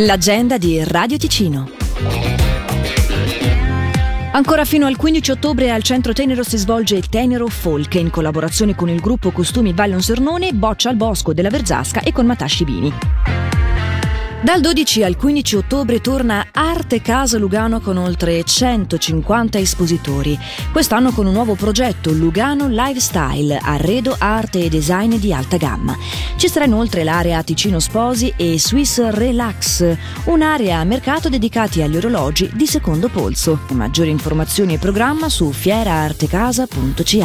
L'agenda di Radio Ticino. Ancora fino al 15 ottobre al centro Tenero si svolge Tenero Folk in collaborazione con il gruppo Costumi Vallon Sernone, Boccia al Bosco della Verzasca e con Matasci Bini. Dal 12 al 15 ottobre torna Arte Casa Lugano con oltre 150 espositori. Quest'anno con un nuovo progetto, Lugano Lifestyle, arredo, arte e design di alta gamma. Ci sarà inoltre l'area Ticino Sposi e Swiss Relax, un'area a mercato dedicati agli orologi di secondo polso. Maggiori informazioni e programma su fieraartecasa.ch.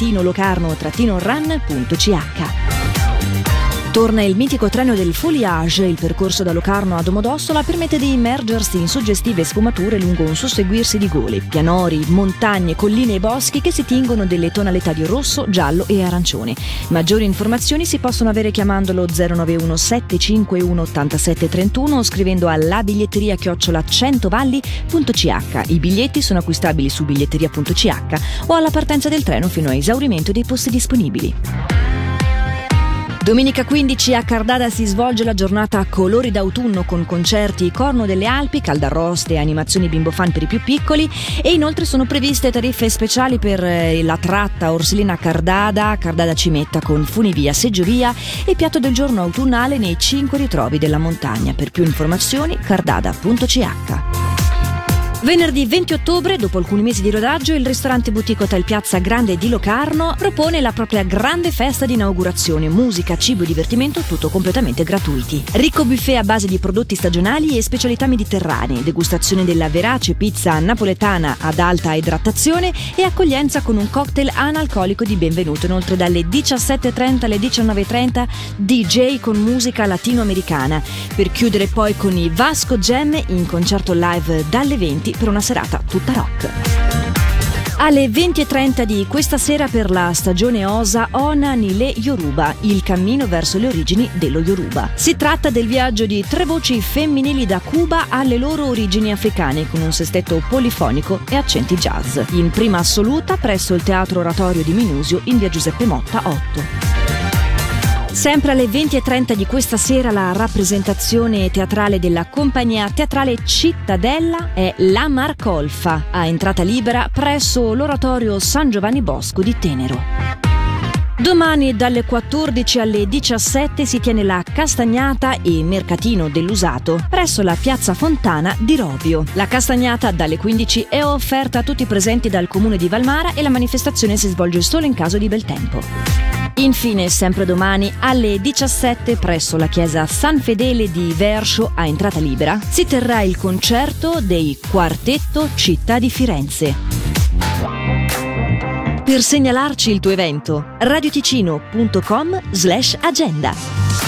Torna il mitico treno del Foliage, il percorso da Locarno a Domodossola permette di immergersi in suggestive sfumature lungo un susseguirsi di gole, pianori, montagne, colline e boschi che si tingono delle tonalità di rosso, giallo e arancione. Maggiori informazioni si possono avere chiamandolo 091 751 8731 o scrivendo alla biglietteria@centovalli.ch. I biglietti sono acquistabili su biglietteria.ch o alla partenza del treno fino a esaurimento dei posti disponibili. Domenica 15 a Cardada si svolge la giornata a colori d'autunno con concerti Corno delle Alpi, caldarroste e animazioni bimbo fan per i più piccoli, e inoltre sono previste tariffe speciali per la tratta Orselina Cardada, Cardada Cimetta con Funivia, Seggiovia e piatto del giorno autunnale nei 5 ritrovi della montagna. Per più informazioni cardada.ch. Venerdì 20 ottobre, dopo alcuni mesi di rodaggio, il ristorante Boutique Hotel Piazza Grande di Locarno propone la propria grande festa di inaugurazione. Musica, cibo e divertimento, tutto completamente gratuiti. Ricco buffet a base di prodotti stagionali e specialità mediterranee, degustazione della verace pizza napoletana ad alta idratazione e accoglienza con un cocktail analcolico di benvenuto. Inoltre dalle 17.30 alle 19.30 DJ con musica latinoamericana. Per chiudere poi con i Vasco Jam in concerto live dalle 20 per una serata tutta rock. Alle 20.30 di questa sera per la stagione Osa Ona Nile Yoruba, il cammino verso le origini dello Yoruba. Si tratta del viaggio di tre voci femminili da Cuba alle loro origini africane con un sestetto polifonico e accenti jazz. In prima assoluta presso il Teatro Oratorio di Minusio in via Giuseppe Motta 8. Sempre alle 20.30 di questa sera la rappresentazione teatrale della compagnia teatrale Cittadella è La Marcolfa, a entrata libera presso l'oratorio San Giovanni Bosco di Tenero. Domani dalle 14 alle 17 si tiene la Castagnata e mercatino dell'usato presso la piazza Fontana di Rovio. La Castagnata dalle 15 è offerta a tutti i presenti dal comune di Valmara e la manifestazione si svolge solo in caso di bel tempo. Infine, sempre domani, alle 17 presso la chiesa San Fedele di Verso, a entrata libera, si terrà il concerto dei Quartetto Città di Firenze. Per segnalarci il tuo evento, radioticino.com/agenda.